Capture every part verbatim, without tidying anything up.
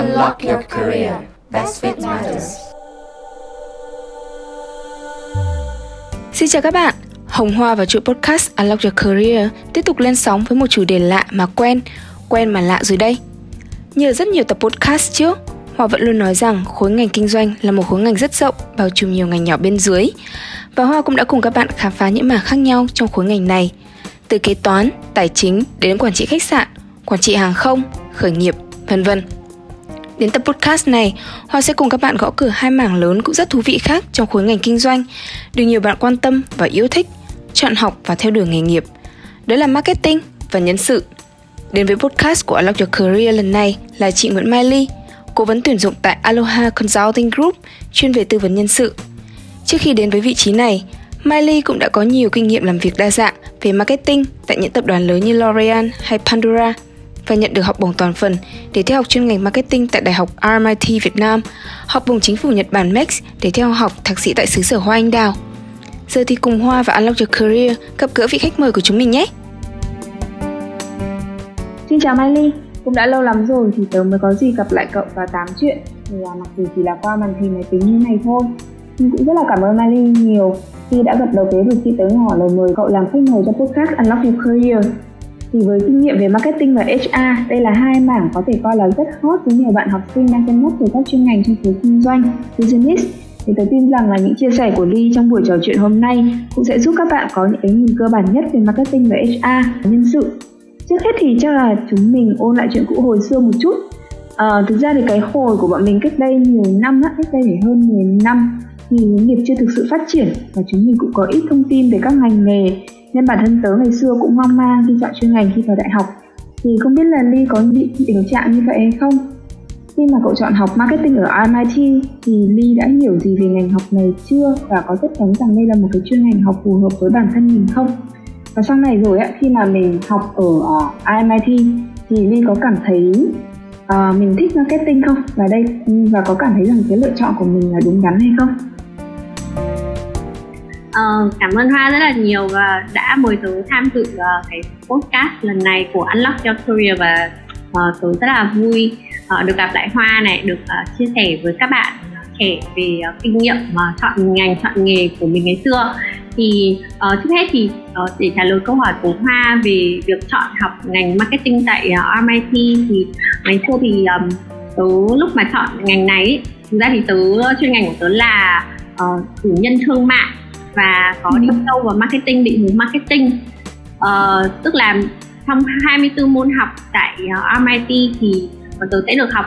Unlock Your Career. Best Fit Matters. Xin chào các bạn. Hồng Hoa và chuỗi podcast Unlock Your Career tiếp tục lên sóng với một chủ đề lạ mà quen, quen mà lạ rồi đây. Như rất nhiều tập podcast trước, Hoa vẫn luôn nói rằng khối ngành kinh doanh là một khối ngành rất rộng, bao trùm nhiều ngành nhỏ bên dưới. Và Hoa cũng đã cùng các bạn khám phá những mảng khác nhau trong khối ngành này, từ kế toán, tài chính đến quản trị khách sạn, quản trị hàng không, khởi nghiệp, vân vân. Đến tập podcast này, Hoa sẽ cùng các bạn gõ cửa hai mảng lớn cũng rất thú vị khác trong khối ngành kinh doanh, được nhiều bạn quan tâm và yêu thích, chọn học và theo đuổi nghề nghiệp. Đó là marketing và nhân sự. Đến với podcast của Unlock Your Career lần này là chị Nguyễn Mai Ly, cố vấn tuyển dụng tại Aloha Consulting Group, chuyên về tư vấn nhân sự. Trước khi đến với vị trí này, Mai Ly cũng đã có nhiều kinh nghiệm làm việc đa dạng về marketing tại những tập đoàn lớn như L'Oréal hay Pandora và nhận được học bổng toàn phần để theo học chuyên ngành marketing tại Đại học R M I T Việt Nam, học bổng chính phủ Nhật Bản MEXT để theo học thạc sĩ tại xứ sở Hoa Anh Đào. Giờ thì cùng Hoa và Unlock Your Career gặp gỡ vị khách mời của chúng mình nhé! Xin chào Mai Ly, cũng đã lâu lắm rồi thì tớ mới có dịp gặp lại cậu và tám chuyện. Thì là mặc dù chỉ là qua màn hình máy tính như này thôi, nhưng cũng rất là cảm ơn Mai Ly nhiều khi đã gặp đầu kế được khi tớ ngỏ lời mời cậu làm khách mời cho podcast Unlock Your Career. Thì với kinh nghiệm về marketing và H R, đây là hai mảng có thể coi là rất hot với nhiều bạn học sinh đang cân nhắc về các chuyên ngành trong khối kinh doanh, business. Thì tôi tin rằng là những chia sẻ của Ly trong buổi trò chuyện hôm nay cũng sẽ giúp các bạn có những cái nhìn cơ bản nhất về marketing và H R, nhân sự. Trước hết thì chắc là chúng mình ôn lại chuyện cũ hồi xưa một chút. À, thực ra thì cái hồi của bọn mình cách đây nhiều năm, á, cách đây phải hơn mười năm, thì hướng nghiệp chưa thực sự phát triển và chúng mình cũng có ít thông tin về các ngành nghề. Nên bản thân tớ ngày xưa cũng hoang mang khi chọn chuyên ngành khi vào đại học. Thì không biết là Ly có bị tình trạng như vậy hay không? Khi mà cậu chọn học marketing ở R M I T thì Ly đã hiểu gì về ngành học này chưa? Và có chắc chắn rằng đây là một cái chuyên ngành học phù hợp với bản thân mình không? Và sau này rồi ấy, khi mà mình học ở R M I T thì Ly có cảm thấy uh, mình thích marketing không? Và, đây, và có cảm thấy rằng cái lựa chọn của mình là đúng đắn hay không? Uh, cảm ơn Hoa rất là nhiều và đã mời tớ tham dự uh, cái podcast lần này của Unlock Your Career và uh, tớ rất là vui uh, được gặp lại Hoa này, được uh, chia sẻ với các bạn uh, trẻ về uh, kinh nghiệm mà uh, chọn ngành, chọn nghề của mình ngày xưa. Thì uh, trước hết thì uh, để trả lời câu hỏi của Hoa về việc chọn học ngành marketing tại uh, R M I T thì ngày xưa thì um, tớ lúc mà chọn ngành này, thực ra thì tớ chuyên ngành của tớ là uh, cử nhân thương mại và có đi sâu vào marketing, định hướng marketing. Uh, tức là trong hai mươi tư môn học tại uh, R M I T thì tớ sẽ được học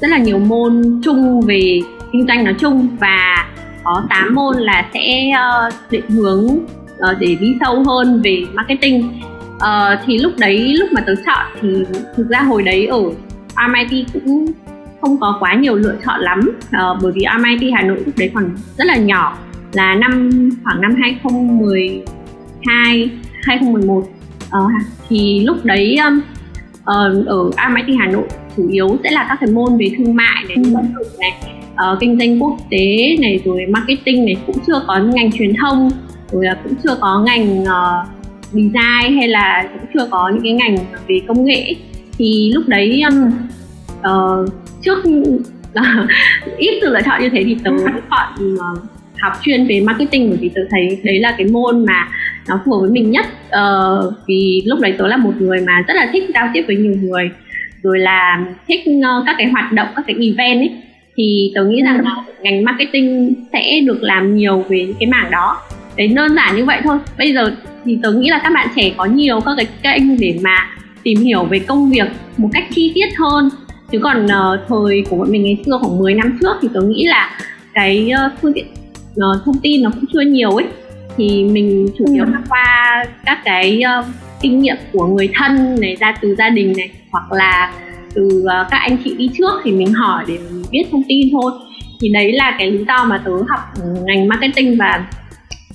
rất là nhiều môn chung về kinh doanh nói chung và có tám môn là sẽ uh, định hướng uh, để đi sâu hơn về marketing. Uh, thì lúc đấy, lúc mà tớ chọn thì thực ra hồi đấy ở R M I T cũng không có quá nhiều lựa chọn lắm uh, bởi vì R M I T Hà Nội lúc đấy còn rất là nhỏ, là năm khoảng năm hai không một hai, hai không một một à, thì lúc đấy um, ở R M I T Hà Nội chủ yếu sẽ là các cái môn về thương mại này, ừ. này uh, kinh doanh quốc tế này, rồi marketing này, cũng chưa có ngành truyền thông, rồi là cũng chưa có ngành uh, design hay là cũng chưa có những cái ngành về công nghệ. Thì lúc đấy um, uh, trước ít sự lựa chọn như thế thì tớ chọn uh, học chuyên về marketing bởi vì tớ thấy đấy là cái môn mà nó phù hợp với mình nhất. Ờ, vì lúc đấy tớ là một người mà rất là thích giao tiếp với nhiều người, rồi là thích các cái hoạt động, các cái event ấy, thì tớ nghĩ rằng ừ. ngành marketing sẽ được làm nhiều về những cái mảng đó. Đấy, đơn giản như vậy thôi. Bây giờ thì tớ nghĩ là các bạn trẻ có nhiều các cái kênh để mà tìm hiểu về công việc một cách chi tiết hơn, chứ còn uh, thời của bọn mình ngày xưa khoảng mười năm trước thì tớ nghĩ là cái uh, phương tiện Nó, thông tin nó cũng chưa nhiều ấy, thì mình chủ yếu ừ. qua các cái uh, kinh nghiệm của người thân này, ra từ gia đình này, hoặc là từ uh, các anh chị đi trước thì mình hỏi để mình biết thông tin thôi. Thì đấy là cái lý do mà tớ học ngành marketing. Và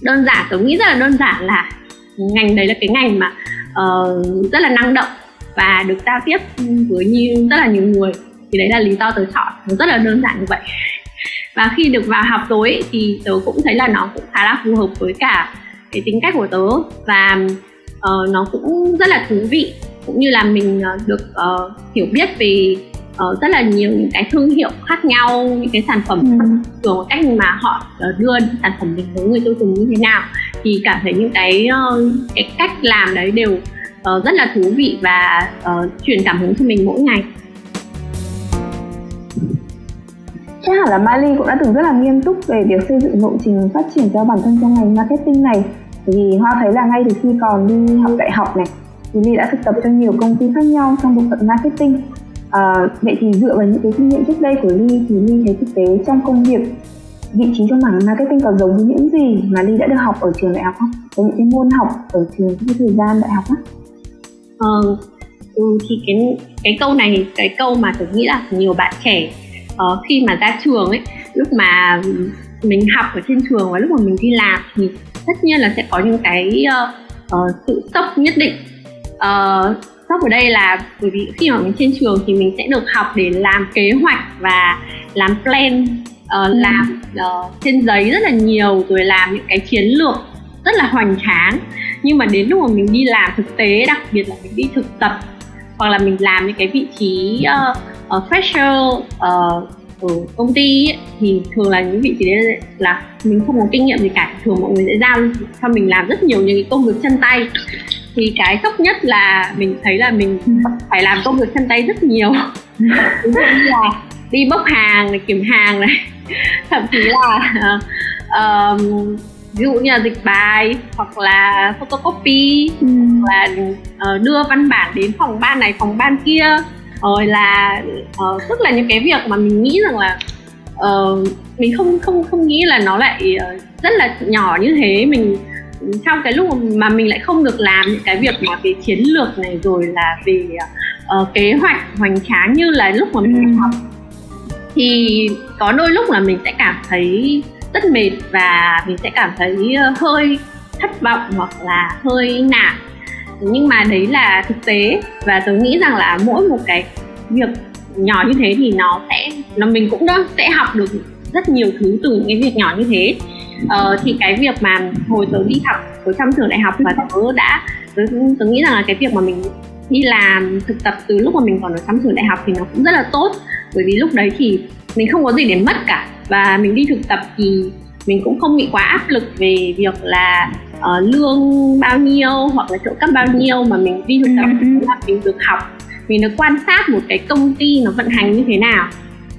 đơn giản, tớ nghĩ rất là đơn giản là ngành đấy là cái ngành mà uh, rất là năng động và được giao tiếp với nhiều, rất là nhiều người. Thì đấy là lý do tớ chọn, nó rất là đơn giản như vậy. Và khi được vào học rồi ấy, thì tớ cũng thấy là nó cũng khá là phù hợp với cả cái tính cách của tớ. Và uh, nó cũng rất là thú vị, cũng như là mình uh, được uh, hiểu biết về uh, rất là nhiều những cái thương hiệu khác nhau, những cái sản phẩm ừ. thường một cách mà họ đưa sản phẩm đến với người tiêu dùng như thế nào, thì cảm thấy những cái uh, cái cách làm đấy đều uh, rất là thú vị và uh, truyền cảm hứng cho mình mỗi ngày. Chắc hẳn là Mai Ly cũng đã từng rất là nghiêm túc về việc xây dựng lộ trình phát triển cho bản thân trong ngành marketing này. Vì Hoa thấy là ngay từ khi còn đi học đại học này, thì Ly đã thực tập cho nhiều công ty khác nhau trong bộ phận marketing. À, vậy thì dựa vào những cái kinh nghiệm trước đây của Ly thì Ly thấy thực tế trong công việc, vị trí trong mảng marketing còn giống với những gì mà Ly đã được học ở trường đại học không? Với những cái môn học ở trường cái thời gian đại học á? Ờ, ừ, thì cái, cái câu này, cái câu mà tôi nghĩ là nhiều bạn trẻ Ờ, khi mà ra trường ấy, lúc mà mình học ở trên trường và lúc mà mình đi làm thì tất nhiên là sẽ có những cái uh, uh, sự sốc nhất định. uh, Sốc ở đây là bởi vì khi mà mình trên trường thì mình sẽ được học để làm kế hoạch và làm plan, uh, ừ. làm uh, trên giấy rất là nhiều, rồi làm những cái chiến lược rất là hoành tráng. Nhưng mà đến lúc mà mình đi làm thực tế, đặc biệt là mình đi thực tập hoặc là mình làm những cái vị trí uh, Uh, fresher uh, ở công ty ấy, thì thường là những vị trí đấy là mình không có kinh nghiệm gì cả, thường mọi người sẽ giao cho mình làm rất nhiều những cái công việc chân tay. Thì cái sốc nhất là mình thấy là mình phải làm công việc chân tay rất nhiều, ví dụ như là đi bốc hàng này, kiểm hàng này, thậm chí là uh, um, ví dụ như là dịch bài hoặc là photocopy, ừ. hoặc là uh, đưa văn bản đến phòng ban này phòng ban kia. Rồi là uh, tức là những cái việc mà mình nghĩ rằng là uh, mình không không không nghĩ là nó lại uh, rất là nhỏ như thế. Mình trong cái lúc mà mình lại không được làm những cái việc mà về chiến lược này, rồi là về uh, kế hoạch hoành tráng như là lúc mà mình học, thì có đôi lúc là mình sẽ cảm thấy rất mệt và mình sẽ cảm thấy hơi thất vọng hoặc là hơi nản. Nhưng mà đấy là thực tế, và tôi nghĩ rằng là mỗi một cái việc nhỏ như thế thì nó sẽ nó mình cũng đó, sẽ học được rất nhiều thứ từ những cái việc nhỏ như thế. Ờ, thì cái việc mà hồi tôi đi học ở trong trường đại học và tôi đã tôi, tôi nghĩ rằng là cái việc mà mình đi làm thực tập từ lúc mà mình còn ở trong trường đại học thì nó cũng rất là tốt, bởi vì lúc đấy thì mình không có gì để mất cả, và mình đi thực tập thì mình cũng không bị quá áp lực về việc là Uh, lương bao nhiêu hoặc là trợ cấp bao nhiêu, mà mình đi thực tập là mình được học, mình được quan sát một cái công ty nó vận hành như thế nào.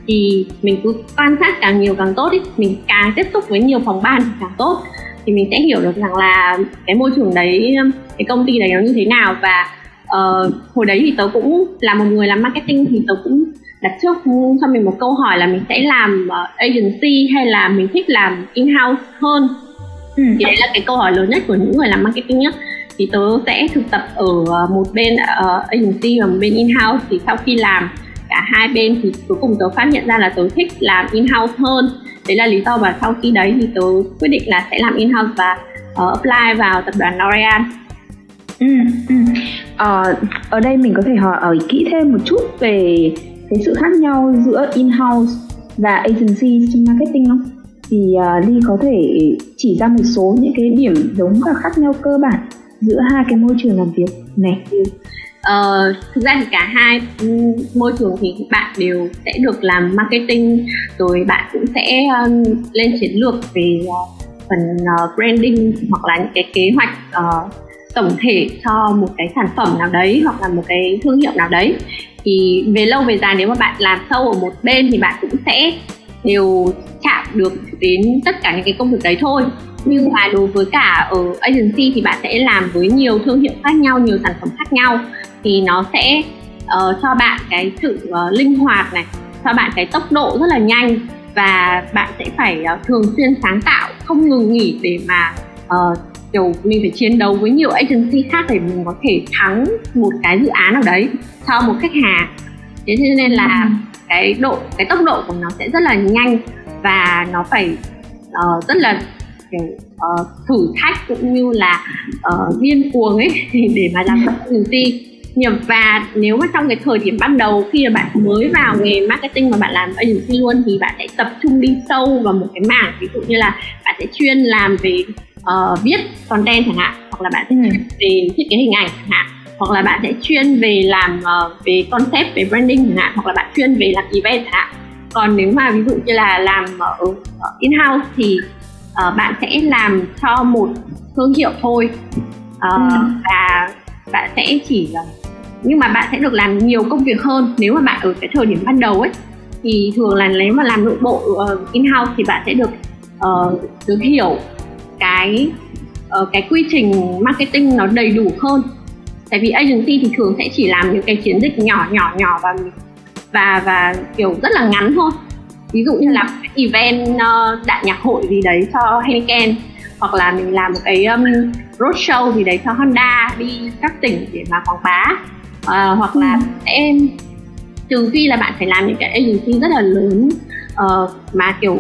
Thì mình cứ quan sát càng nhiều càng tốt ý. Mình càng tiếp xúc với nhiều phòng ban thì càng tốt, thì mình sẽ hiểu được rằng là cái môi trường đấy, cái công ty đấy nó như thế nào. Và uh, hồi đấy thì tớ cũng là một người làm marketing, thì tớ cũng đặt trước cho mình một câu hỏi là mình sẽ làm uh, agency hay là mình thích làm in-house hơn. Ừ. Thì đấy là cái câu hỏi lớn nhất của những người làm marketing nhé. Thì tớ sẽ thực tập ở một bên uh, agency và một bên in-house. Thì sau khi làm cả hai bên thì cuối cùng tớ phát hiện ra là tớ thích làm in-house hơn. Đấy là lý do mà sau khi đấy thì tớ quyết định là sẽ làm in-house và uh, apply vào tập đoàn L'Oréal. ừ, ừ. Ờ, Ở đây mình có thể hỏi kỹ thêm một chút về cái sự khác nhau giữa in-house và agency trong marketing không? Thì uh, Ly có thể chỉ ra một số những cái điểm giống và khác nhau cơ bản giữa hai cái môi trường làm việc này. Ờ, thực ra thì cả hai môi trường thì bạn đều sẽ được làm marketing, rồi bạn cũng sẽ um, lên chiến lược về uh, phần uh, branding hoặc là những cái kế hoạch uh, tổng thể cho một cái sản phẩm nào đấy hoặc là một cái thương hiệu nào đấy. Thì về lâu về dài nếu mà bạn làm sâu ở một bên thì bạn cũng sẽ đều chạm được đến tất cả những cái công việc đấy thôi. Nhưng mà đối với cả ở agency thì bạn sẽ làm với nhiều thương hiệu khác nhau, nhiều sản phẩm khác nhau, thì nó sẽ uh, cho bạn cái sự uh, linh hoạt này, cho bạn cái tốc độ rất là nhanh, và bạn sẽ phải uh, thường xuyên sáng tạo, không ngừng nghỉ để mà uh, kiểu mình phải chiến đấu với nhiều agency khác để mình có thể thắng một cái dự án nào đấy cho một khách hàng. Thế nên là cái độ cái tốc độ của nó sẽ rất là nhanh, và nó phải uh, rất là uh, thử thách cũng như là uh, điên cuồng ấy để mà làm agency. Và nếu mà trong cái thời điểm ban đầu khi mà bạn mới vào nghề marketing mà bạn làm agency luôn thì bạn sẽ tập trung đi sâu vào một cái mảng, ví dụ như là bạn sẽ chuyên làm về uh, viết content chẳng hạn, hoặc là bạn sẽ chuyên về thiết kế hình ảnh chẳng hạn. hoặc là bạn sẽ chuyên về làm uh, về concept, về branding chẳng hạn, hoặc là bạn chuyên về làm event chẳng hạn. Còn nếu mà ví dụ như là làm uh, in-house thì uh, bạn sẽ làm cho một thương hiệu thôi, uh, ừ. và bạn sẽ chỉ uh, nhưng mà bạn sẽ được làm nhiều công việc hơn. Nếu mà bạn ở cái thời điểm ban đầu ấy thì thường là nếu mà làm nội bộ uh, in-house thì bạn sẽ được uh, được hiểu cái uh, cái quy trình marketing nó đầy đủ hơn. Tại vì agency thì thường sẽ chỉ làm những cái chiến dịch nhỏ nhỏ nhỏ và và và kiểu rất là ngắn thôi. Ví dụ như là event uh, đại nhạc hội gì đấy cho Heineken, hoặc là mình làm một cái um, roadshow gì đấy cho Honda đi các tỉnh để mà quảng bá, uh, hoặc là em trừ khi là bạn phải làm những cái agency rất là lớn uh, mà kiểu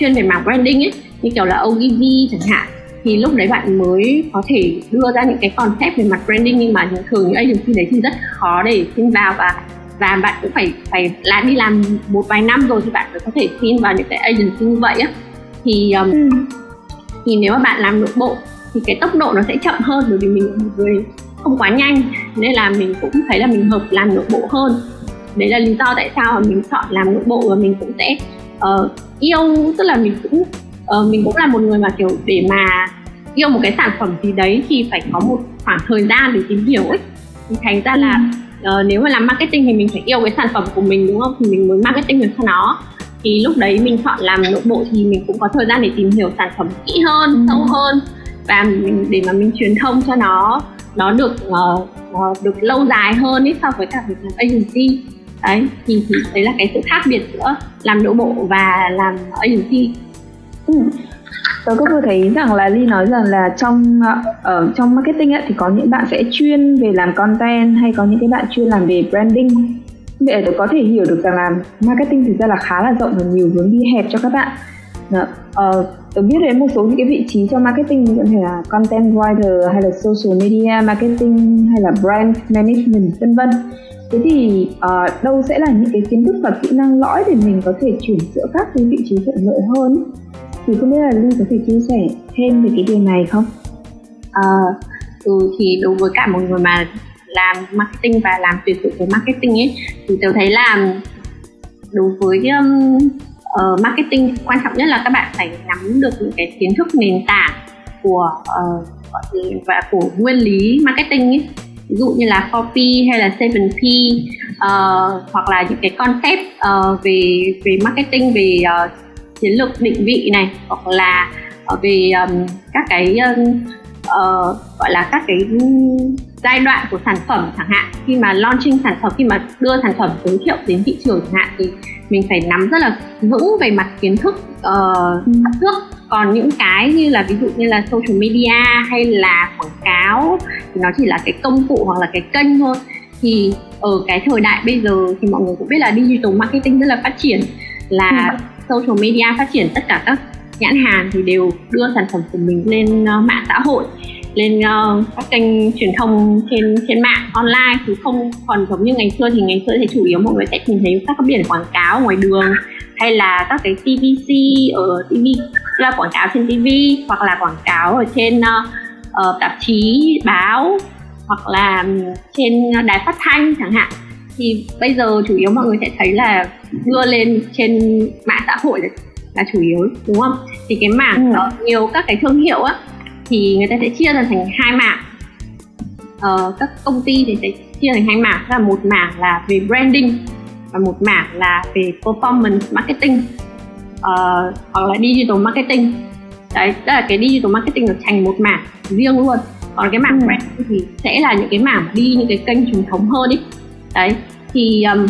chuyên về mảng branding ấy, như kiểu là Ogilvy chẳng hạn, thì lúc đấy bạn mới có thể đưa ra những cái concept về mặt branding. Nhưng mà thường những agency đấy thì rất khó để xin vào, và và bạn cũng phải phải là đi làm một vài năm rồi thì bạn mới có thể xin vào những cái agency như vậy á. Thì um, ừ. thì nếu mà bạn làm nội bộ thì cái tốc độ nó sẽ chậm hơn, bởi vì mình là một người không quá nhanh, nên là mình cũng thấy là mình hợp làm nội bộ hơn. Đấy là lý do tại sao mà mình chọn làm nội bộ, và mình cũng sẽ uh, yêu, tức là mình cũng uh, mình cũng là một người mà kiểu để mà yêu một cái sản phẩm gì đấy thì phải có một khoảng thời gian để tìm hiểu ấy. Thì thành ra là uh, nếu mà làm marketing thì mình phải yêu cái sản phẩm của mình, đúng không, thì mình muốn marketing được cho nó. Thì lúc đấy mình chọn làm nội bộ thì mình cũng có thời gian để tìm hiểu sản phẩm kỹ hơn, ừ. sâu hơn, và mình để mà mình truyền thông cho nó nó được uh, uh, được lâu dài hơn ấy so với cả việc làm agency. Đấy, thì, thì đấy là cái sự khác biệt giữa làm nội bộ và làm agency. Ừ. Tôi cũng vừa thấy rằng là Ly nói rằng là trong ở trong marketing ấy, thì có những bạn sẽ chuyên về làm content, hay có những cái bạn chuyên làm về branding. Vậy tôi có thể hiểu được rằng là marketing thực ra là khá là rộng và nhiều hướng đi hẹp cho các bạn. Ờ, tôi biết đến một số những cái vị trí trong marketing, như thể là content writer, hay là social media marketing, hay là brand management, vân vân. Thế thì uh, đâu sẽ là những cái kiến thức và kỹ năng lõi để mình có thể chuyển giữa các cái vị trí thuận lợi hơn? Thì không biết là Ly có thể chia sẻ thêm về cái điều này không? À, ừ, thì đối với cả một người mà làm marketing và làm tuyển dụng về marketing ấy, thì tôi thấy là đối với um, uh, marketing quan trọng nhất là các bạn phải nắm được những cái kiến thức nền tảng của uh, và của nguyên lý marketing ấy. Ví dụ như là four P hay là seven P, uh, hoặc là những cái concept uh, về về marketing, về uh, chiến lược định vị này, hoặc là uh, về um, các cái uh, uh, gọi là các cái giai đoạn của sản phẩm chẳng hạn. Khi mà launching sản phẩm, khi mà đưa sản phẩm giới thiệu đến thị trường chẳng hạn, thì mình phải nắm rất là vững về mặt kiến thức uh, trước. Còn những cái như là ví dụ như là social media hay là quảng cáo thì nó chỉ là cái công cụ hoặc là cái kênh thôi. Thì ở cái thời đại bây giờ thì mọi người cũng biết là digital marketing rất là phát triển, là social media phát triển, tất cả các nhãn hàng thì đều đưa sản phẩm của mình lên uh, mạng xã hội, lên uh, các kênh truyền thông trên trên mạng online, chứ không còn giống như ngày xưa. Thì ngày xưa thì chủ yếu mọi người sẽ nhìn thấy các cái biển quảng cáo ngoài đường, hay là các cái tê vê xê ở tê vê, là quảng cáo trên tê vê, hoặc là quảng cáo ở trên uh, tạp chí báo, hoặc là trên đài phát thanh chẳng hạn. Thì bây giờ chủ yếu mọi người sẽ thấy là đưa lên trên mạng xã hội là chủ yếu, đúng không? Thì cái mảng ừ. nhiều các cái thương hiệu á, thì người ta sẽ chia ra thành hai mảng. Ờ, các công ty thì sẽ chia thành hai mảng, là một mảng là về branding và một mảng là về performance marketing, ờ, hoặc là digital marketing. Đấy, tức là cái digital marketing nó thành một mảng riêng luôn. Còn cái mảng ừ. branding thì sẽ là những cái mảng đi những cái kênh truyền thống hơn ấy. Đấy, thì um,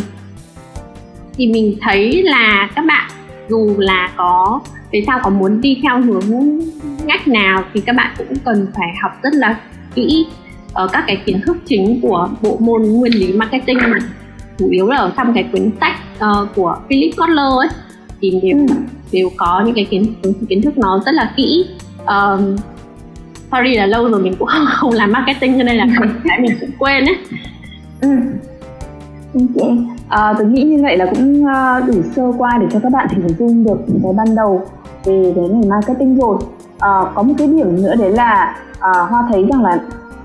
thì mình thấy là các bạn dù là có vì sao có muốn đi theo hướng ngách nào thì các bạn cũng cần phải học rất là kỹ ở các cái kiến thức chính của bộ môn nguyên lý marketing, chủ yếu là ở trong cái cuốn sách uh, của Philip Kotler ấy, thì đều, ừ. đều có những cái kiến, kiến thức nó rất là kỹ. Um, sorry là lâu rồi mình cũng không, không làm marketing cho nên là tại mình cũng quên ấy. Ừ. Okay. À, tôi nghĩ như vậy là cũng đủ sơ qua để cho các bạn hình dung được những cái ban đầu về cái ngành marketing rồi. À, có một cái điểm nữa đấy là à, Hoa thấy rằng là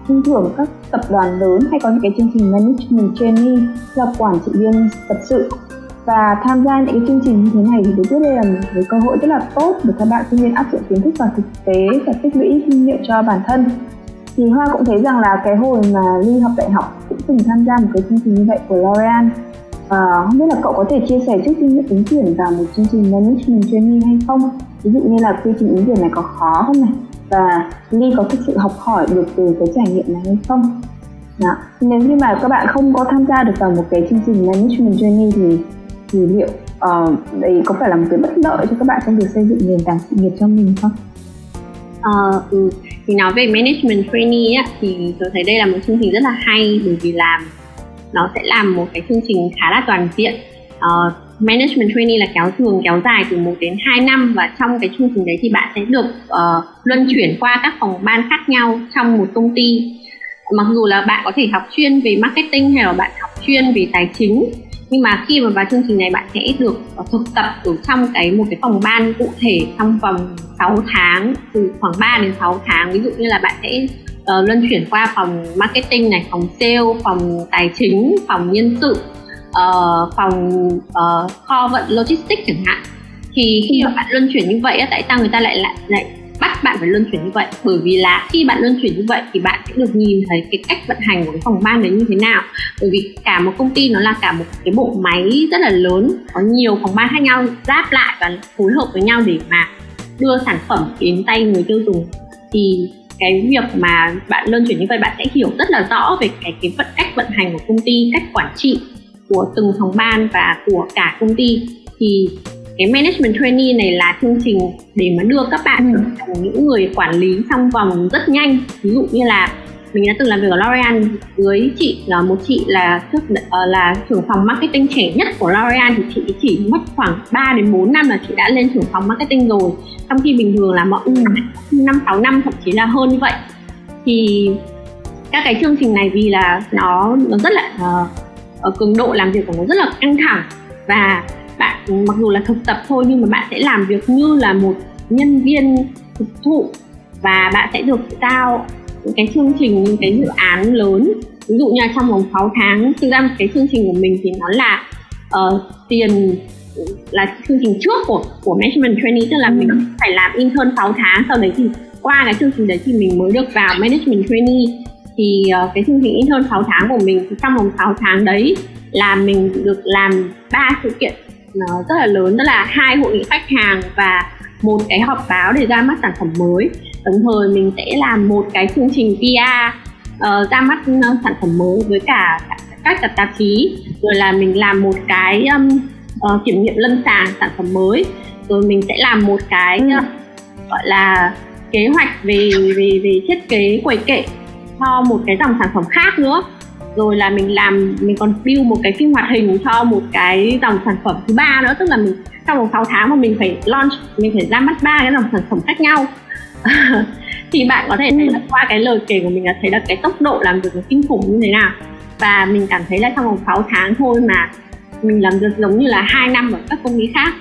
Thông thường các tập đoàn lớn hay có những cái chương trình management training là quản trị viên tập sự, và tham gia những cái chương trình như thế này thì được biết đây là một cái cơ hội rất là tốt để các bạn sinh viên áp dụng kiến thức vào thực tế và tích lũy kinh nghiệm cho bản thân. Thì Hoa cũng thấy rằng là cái hồi mà Ly học đại học cũng từng tham gia một cái chương trình như vậy của L'Oréal. À, không biết là cậu có thể chia sẻ chút kinh nghiệm ứng tuyển vào một chương trình management training hay không? Ví dụ như là quy trình ứng tuyển này có khó không này? Và Ly có thực sự học hỏi được từ cái trải nghiệm này hay không? Đó. Nếu như mà các bạn không có tham gia được vào một cái chương trình management training thì thì liệu uh, đây có phải là một cái bất lợi cho các bạn trong việc xây dựng nền tảng sự nghiệp cho mình không? Ờ, ừ. Thì nói về management trainee á, thì tôi thấy đây là một chương trình rất là hay, bởi vì làm nó sẽ làm một cái chương trình khá là toàn diện. uh, Management trainee là kéo thường kéo dài từ một đến hai năm, và trong cái chương trình đấy thì bạn sẽ được uh, luân chuyển qua các phòng ban khác nhau trong một công ty. Mặc dù là bạn có thể học chuyên về marketing hay là bạn học chuyên về tài chính, nhưng mà khi mà vào chương trình này bạn sẽ được thực tập ở trong cái một cái phòng ban cụ thể trong vòng sáu tháng, từ khoảng ba đến sáu tháng. Ví dụ như là bạn sẽ uh, luân chuyển qua phòng marketing này, phòng sale, phòng tài chính, phòng nhân sự, uh, phòng uh, kho vận logistics chẳng hạn. Thì khi mà bạn luân chuyển như vậy, tại sao người ta lại lại, lại bắt bạn phải luân chuyển như vậy? Bởi vì là khi bạn luân chuyển như vậy thì bạn sẽ được nhìn thấy cái cách vận hành của cái phòng ban đấy như thế nào. Bởi vì cả một công ty nó là cả một cái bộ máy rất là lớn, có nhiều phòng ban khác nhau ráp lại và phối hợp với nhau để mà đưa sản phẩm đến tay người tiêu dùng. Thì cái việc mà bạn luân chuyển như vậy, bạn sẽ hiểu rất là rõ về cái, cái vận, cách vận hành của công ty, cách quản trị của từng phòng ban và của cả công ty. Thì cái management trainee này là chương trình để mà đưa các bạn trở thành những người quản lý trong vòng rất nhanh. Ví dụ như là mình đã từng làm việc ở L'Oréal với chị là một chị là trước là trưởng phòng marketing trẻ nhất của L'Oréal, thì chị chỉ mất khoảng ba đến bốn năm là chị đã lên trưởng phòng marketing rồi, trong khi bình thường là mọi người năm sáu năm, thậm chí là hơn như vậy. Thì các cái chương trình này vì là nó nó rất là uh, cường độ làm việc của nó rất là căng thẳng, và bạn mặc dù là thực tập thôi nhưng mà bạn sẽ làm việc như là một nhân viên thực thụ, và bạn sẽ được giao những cái chương trình, những cái dự án lớn. Ví dụ như là trong vòng sáu tháng, thực ra cái chương trình của mình thì nó là uh, tiền là chương trình trước của, của management trainee, tức là ừ. mình phải làm intern sáu tháng, sau đấy thì qua cái chương trình đấy thì mình mới được vào management trainee. Thì uh, cái chương trình intern sáu tháng của mình thì trong vòng sáu tháng đấy là mình được làm ba sự kiện nó rất là lớn, đó là hai hội nghị khách hàng và một cái họp báo để ra mắt sản phẩm mới. Đồng thời mình sẽ làm một cái chương trình pê e rờ uh, ra mắt sản phẩm mới với cả các tạp chí, rồi là mình làm một cái um, uh, kiểm nghiệm lâm sàng sản phẩm mới, rồi mình sẽ làm một cái uh, gọi là kế hoạch về về về thiết kế quầy kệ cho một cái dòng sản phẩm khác nữa, rồi là mình làm mình còn build một cái phim hoạt hình cho một cái dòng sản phẩm thứ ba nữa. Tức là mình trong vòng sáu tháng mà mình phải launch, mình phải ra mắt ba cái dòng sản phẩm khác nhau. Thì bạn có thể thấy là qua cái lời kể của mình là thấy là cái tốc độ làm việc nó kinh khủng như thế nào, và mình cảm thấy là trong vòng sáu tháng thôi mà mình làm được giống như là hai năm ở các công ty khác.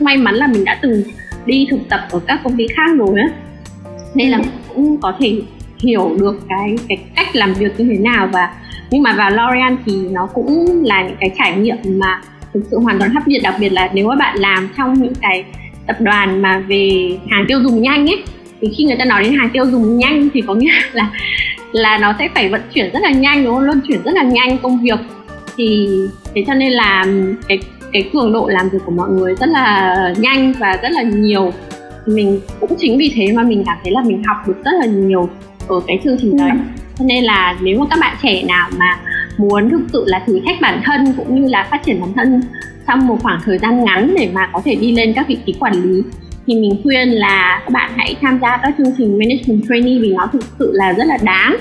May mắn là mình đã từng đi thực tập ở các công ty khác rồi á, nên là cũng có thể hiểu được cái cái cách làm việc như thế nào. Và nhưng mà vào L'Oréal thì nó cũng là những cái trải nghiệm mà thực sự hoàn toàn hấp dẫn, đặc biệt là nếu các bạn làm trong những cái tập đoàn mà về hàng tiêu dùng nhanh ấy, thì khi người ta nói đến hàng tiêu dùng nhanh thì có nghĩa là là nó sẽ phải vận chuyển rất là nhanh, đúng không? Luân chuyển rất là nhanh công việc, thì thế cho nên là cái cái cường độ làm việc của mọi người rất là nhanh và rất là nhiều. Mình cũng chính vì thế mà mình cảm thấy là mình học được rất là nhiều ở cái chương trình đấy. Cho nên là nếu mà các bạn trẻ nào mà muốn thực sự là thử thách bản thân cũng như là phát triển bản thân trong một khoảng thời gian ngắn để mà có thể đi lên các vị trí quản lý, thì mình khuyên là các bạn hãy tham gia các chương trình management trainee, vì nó thực sự là rất là đáng.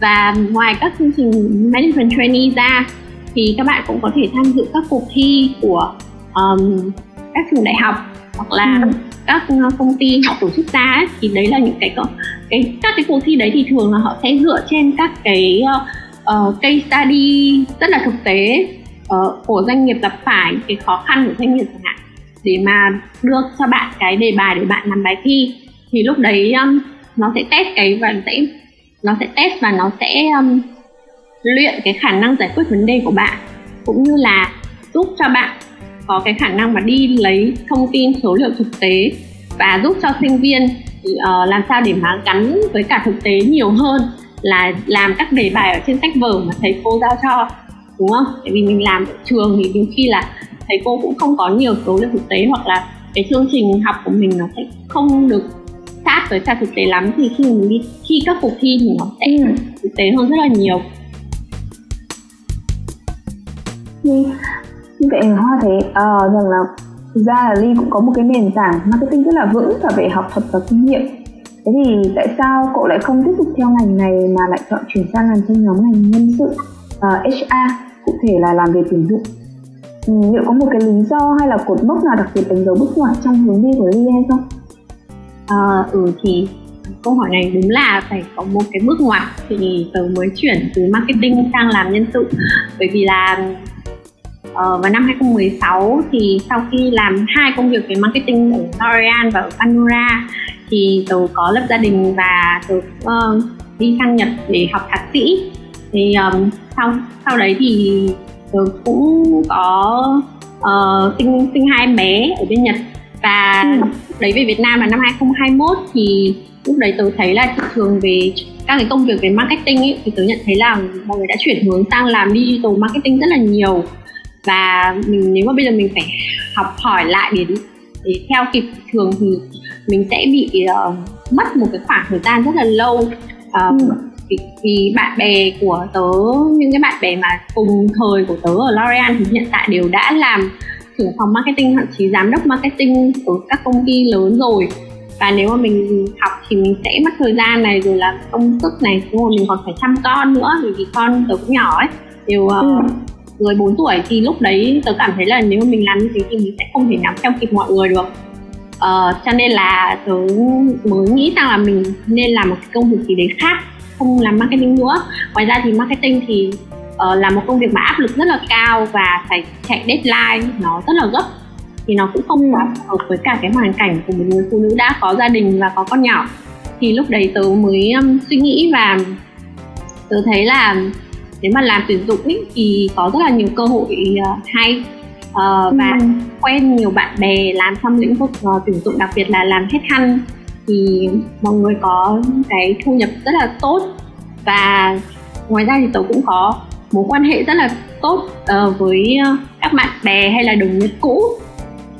Và ngoài các chương trình management trainee ra thì các bạn cũng có thể tham dự các cuộc thi của um, các trường đại học hoặc là ừ. các công ty họ tổ chức ra ấy. Thì đấy là những cái cái các cái cuộc thi đấy thì thường là họ sẽ dựa trên các cái uh, case study rất là thực tế uh, của doanh nghiệp gặp phải, cái khó khăn của doanh nghiệp chẳng hạn, để mà đưa cho bạn cái đề bài để bạn làm bài thi. Thì lúc đấy um, nó sẽ test cái và sẽ nó sẽ test và nó sẽ um, luyện cái khả năng giải quyết vấn đề của bạn, cũng như là giúp cho bạn có cái khả năng mà đi lấy thông tin số liệu thực tế và giúp cho sinh viên uh, làm sao để mà gắn với cả thực tế nhiều hơn là làm các đề bài ở trên sách vở mà thầy cô giao cho, đúng không? Tại vì mình làm ở trường thì đôi khi là thầy cô cũng không có nhiều số liệu thực tế, hoặc là cái chương trình học của mình nó sẽ không được sát với cả thực tế lắm, thì khi mình đi thi các cuộc thi thì nó sẽ thực tế hơn rất là nhiều. Vậy Hoa thấy uh, rằng là thực ra là Ly cũng có một cái nền tảng marketing rất là vững cả về học thuật và kinh nghiệm. Thế thì tại sao cậu lại không tiếp tục theo ngành này mà lại chọn chuyển sang làm trong nhóm ngành nhân sự uh, H R, cụ thể là làm về tuyển dụng? Liệu có một cái lý do hay là cột mốc nào đặc biệt đánh dấu bước ngoặt trong hướng đi của Ly hay không? À, ừ thì câu hỏi này đúng là phải có một cái bước ngoặt thì tớ mới chuyển từ marketing sang làm nhân sự, bởi vì là uh, vào năm hai không một sáu thì sau khi làm hai công việc về marketing ở L'Oréal và ở Pandora thì tớ có lập gia đình và tớ uh, đi sang Nhật để học thạc sĩ. Thì um, sau sau đấy thì tớ cũng có uh, sinh sinh hai em bé ở bên Nhật và ừ. đấy về Việt Nam là năm hai không hai mốt thì lúc đấy tớ thấy là thị trường về các cái công việc về marketing ấy, thì tớ nhận thấy là mọi người đã chuyển hướng sang làm digital marketing rất là nhiều, và mình nếu mà bây giờ mình phải học hỏi lại để để theo kịp thị trường thì mình sẽ bị uh, mất một cái khoảng thời gian rất là lâu. um, ừ. vì, vì bạn bè của tớ, những cái bạn bè mà cùng thời của tớ ở L'Oréal thì hiện tại đều đã làm trưởng phòng marketing, thậm chí giám đốc marketing ở các công ty lớn rồi, và nếu mà mình học thì mình sẽ mất thời gian này rồi là công sức này, nhưng mà mình còn phải chăm con nữa, bởi vì con tớ cũng nhỏ ấy, đều người bốn tuổi, thì lúc đấy tớ cảm thấy là nếu mà mình làm như thế thì mình sẽ không thể nắm theo kịp mọi người được. Uh, cho nên là tớ mới nghĩ rằng là mình nên làm một cái công việc gì đấy khác, không làm marketing nữa. Ngoài ra thì marketing thì Uh, là một công việc mà áp lực rất là cao và phải chạy deadline nó rất là gấp, thì nó cũng không quá phù hợp với cả cái hoàn cảnh của một người phụ nữ đã có gia đình và có con nhỏ. Thì lúc đấy tớ mới um, suy nghĩ và tớ thấy là nếu mà làm tuyển dụng ý, thì có rất là nhiều cơ hội uh, hay uh, ừ. và quen nhiều bạn bè làm trong lĩnh vực uh, tuyển dụng, đặc biệt là làm headhunt thì mọi người có cái thu nhập rất là tốt, và ngoài ra thì tớ cũng có mối quan hệ rất là tốt uh, với uh, các bạn bè hay là đồng nghiệp cũ,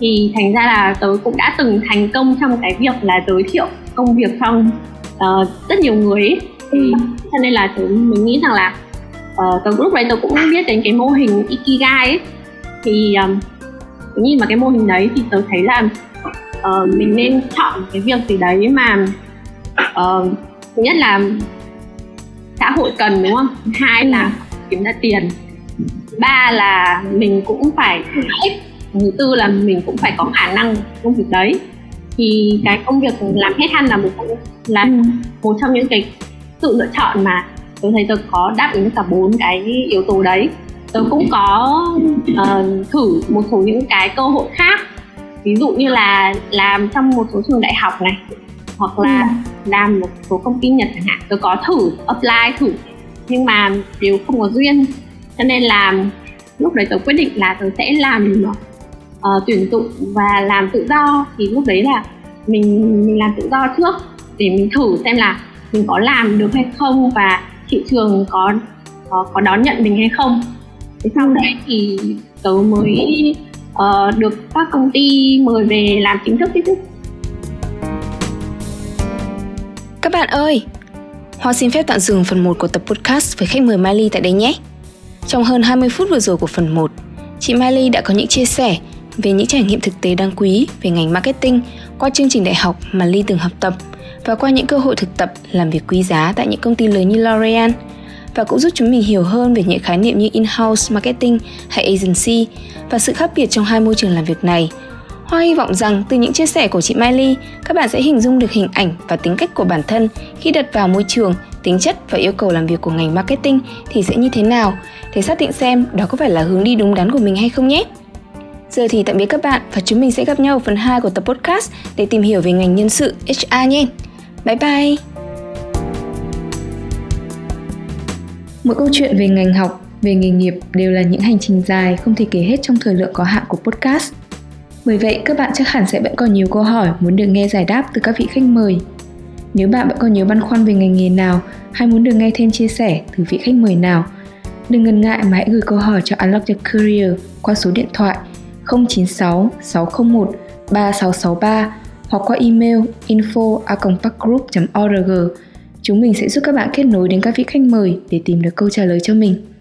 thì thành ra là tớ cũng đã từng thành công trong cái việc là giới thiệu công việc trong uh, rất nhiều người ấy. Ừ. Cho nên là tớ mình nghĩ rằng là uh, tớ, lúc đấy tớ cũng biết đến cái mô hình Ikigai ấy, thì um, nhìn vào cái mô hình đấy thì tớ thấy là uh, mình nên chọn cái việc gì đấy mà uh, thứ nhất là xã hội cần, đúng không? Hai là kiếm ra tiền, ba là mình cũng phải hết, thứ tư là mình cũng phải có khả năng công việc đấy. Thì cái công việc làm headhunt là một là ừ. một trong những cái sự lựa chọn mà tôi thấy tôi có đáp ứng cả bốn cái yếu tố đấy. Tôi cũng có uh, thử một số những cái cơ hội khác, ví dụ như là làm trong một số trường đại học này, hoặc là ừ. làm một số công ty Nhật chẳng hạn. Tôi có thử apply thử nhưng mà đều không có duyên, cho nên là lúc đấy tớ quyết định là tớ sẽ làm uh, tuyển dụng và làm tự do. Thì lúc đấy là mình mình làm tự do trước để mình thử xem là mình có làm được hay không và thị trường có có, có đón nhận mình hay không. Thế sau đấy thì tớ mới uh, được các công ty mời về làm chính thức chính thức. Các bạn ơi, Hoa xin phép tạm dừng phần một của tập podcast với khách mời Mai Ly tại đây nhé. Trong hơn hai mươi phút vừa rồi của phần một, chị Mai Ly đã có những chia sẻ về những trải nghiệm thực tế đáng quý về ngành marketing qua chương trình đại học mà Ly từng học tập và qua những cơ hội thực tập làm việc quý giá tại những công ty lớn như L'Oréal, và cũng giúp chúng mình hiểu hơn về những khái niệm như in-house marketing hay agency và sự khác biệt trong hai môi trường làm việc này. Hoa hy vọng rằng từ những chia sẻ của chị Mai Ly, các bạn sẽ hình dung được hình ảnh và tính cách của bản thân khi đặt vào môi trường, tính chất và yêu cầu làm việc của ngành marketing thì sẽ như thế nào, để xác định xem đó có phải là hướng đi đúng đắn của mình hay không nhé. Giờ thì tạm biệt các bạn và chúng mình sẽ gặp nhau ở phần hai của tập podcast để tìm hiểu về ngành nhân sự H R nhé. Bye bye! Mỗi câu chuyện về ngành học, về nghề nghiệp đều là những hành trình dài không thể kể hết trong thời lượng có hạn của podcast. Bởi vậy, các bạn chắc hẳn sẽ vẫn còn nhiều câu hỏi muốn được nghe giải đáp từ các vị khách mời. Nếu bạn vẫn còn nhiều băn khoăn về ngành nghề nào hay muốn được nghe thêm chia sẻ từ vị khách mời nào, đừng ngần ngại mà hãy gửi câu hỏi cho Unlock Your Career qua số điện thoại không chín sáu sáu không một ba sáu sáu ba hoặc qua email info a còng parkgroup chấm org. Chúng mình sẽ giúp các bạn kết nối đến các vị khách mời để tìm được câu trả lời cho mình.